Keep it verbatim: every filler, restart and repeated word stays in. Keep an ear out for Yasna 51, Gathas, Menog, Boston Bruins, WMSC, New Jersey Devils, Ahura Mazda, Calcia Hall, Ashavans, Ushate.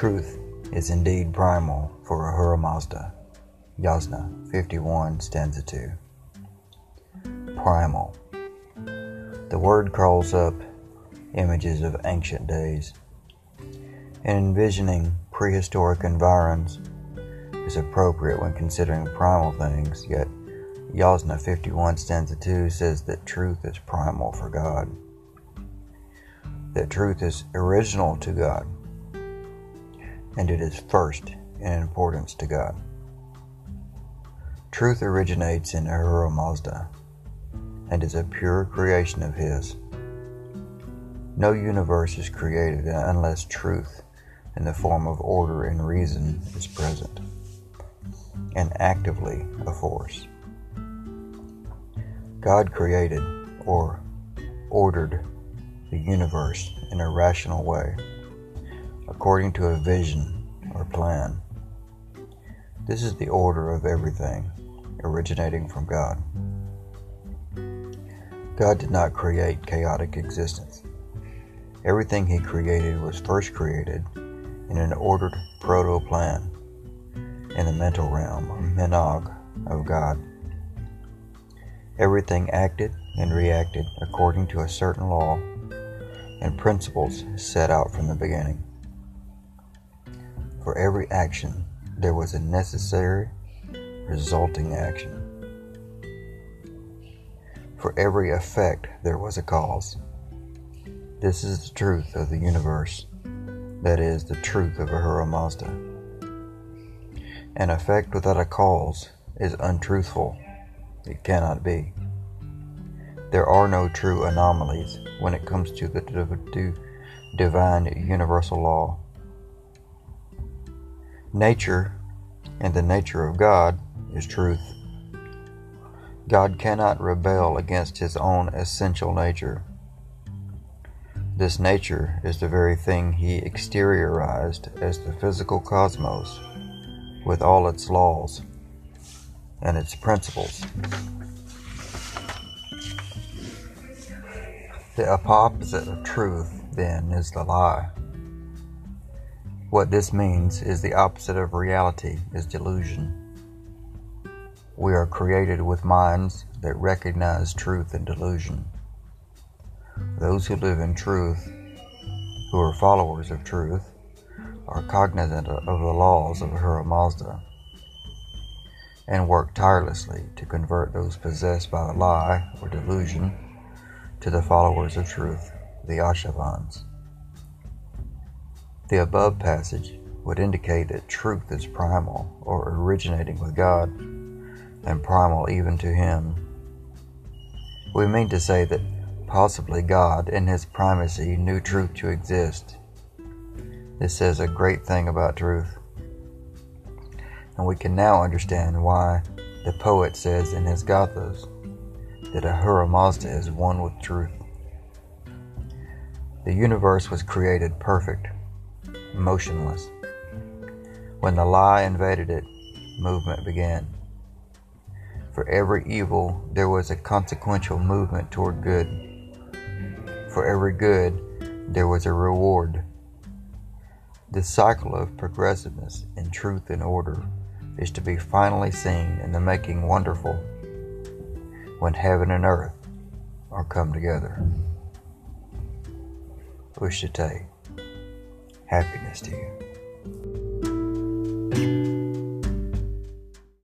truth is indeed primal for Ahura Mazda. Yasna fifty-one, stanza two. Primal. The word crawls up images of ancient days. And envisioning prehistoric environs is appropriate when considering primal things, yet Yasna fifty-one, stanza two says that truth is primal for God. That truth is original to God, and it is first in importance to God. Truth originates in Ahura Mazda, and is a pure creation of His. No universe is created unless truth in the form of order and reason is present, and actively a force. God created, or ordered, the universe in a rational way, according to a vision or plan. This is the order of everything, originating from God. God did not create chaotic existence. Everything He created was first created in an ordered proto-plan in the mental realm, Menog, of God. Everything acted and reacted according to a certain law and principles set out from the beginning. For every action, there was a necessary resulting action. For every effect, there was a cause. This is the truth of the universe, that is, the truth of Ahura Mazda. An effect without a cause is untruthful. It cannot be. There are no true anomalies when it comes to the div- to divine universal law. Nature and the nature of God is truth. God cannot rebel against His own essential nature. This nature is the very thing He exteriorized as the physical cosmos, with all its laws and its principles. The opposite of truth, then, is the lie. What this means is the opposite of reality is delusion. We are created with minds that recognize truth and delusion. Those who live in truth, who are followers of truth, are cognizant of the laws of Ahura Mazda, and work tirelessly to convert those possessed by the lie or delusion to the followers of truth, the Ashavans. The above passage would indicate that truth is primal, or originating with God, and primal even to Him. We mean to say that possibly God, in His primacy, knew truth to exist. This says a great thing about truth. And we can now understand why the poet says in his Gathas that Ahura Mazda is one with truth. The universe was created perfect, motionless. When the lie invaded it, movement began. For every evil, there was a consequential movement toward good. For every good, there was a reward. This cycle of progressiveness in truth and order is to be finally seen in the making wonderful, when heaven and earth are come together. Ushate, happiness to you.